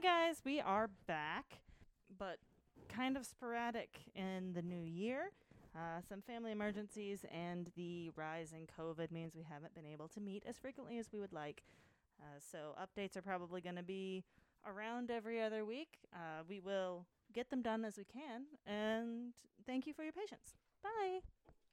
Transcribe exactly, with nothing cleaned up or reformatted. guys, we are back, but kind of sporadic in the new year. Uh, some family emergencies and the rise in COVID means we haven't been able to meet as frequently as we would like. Uh, so updates are probably going to be around every other week. Uh, we will get them done as we can. And thank you for your patience. Bye.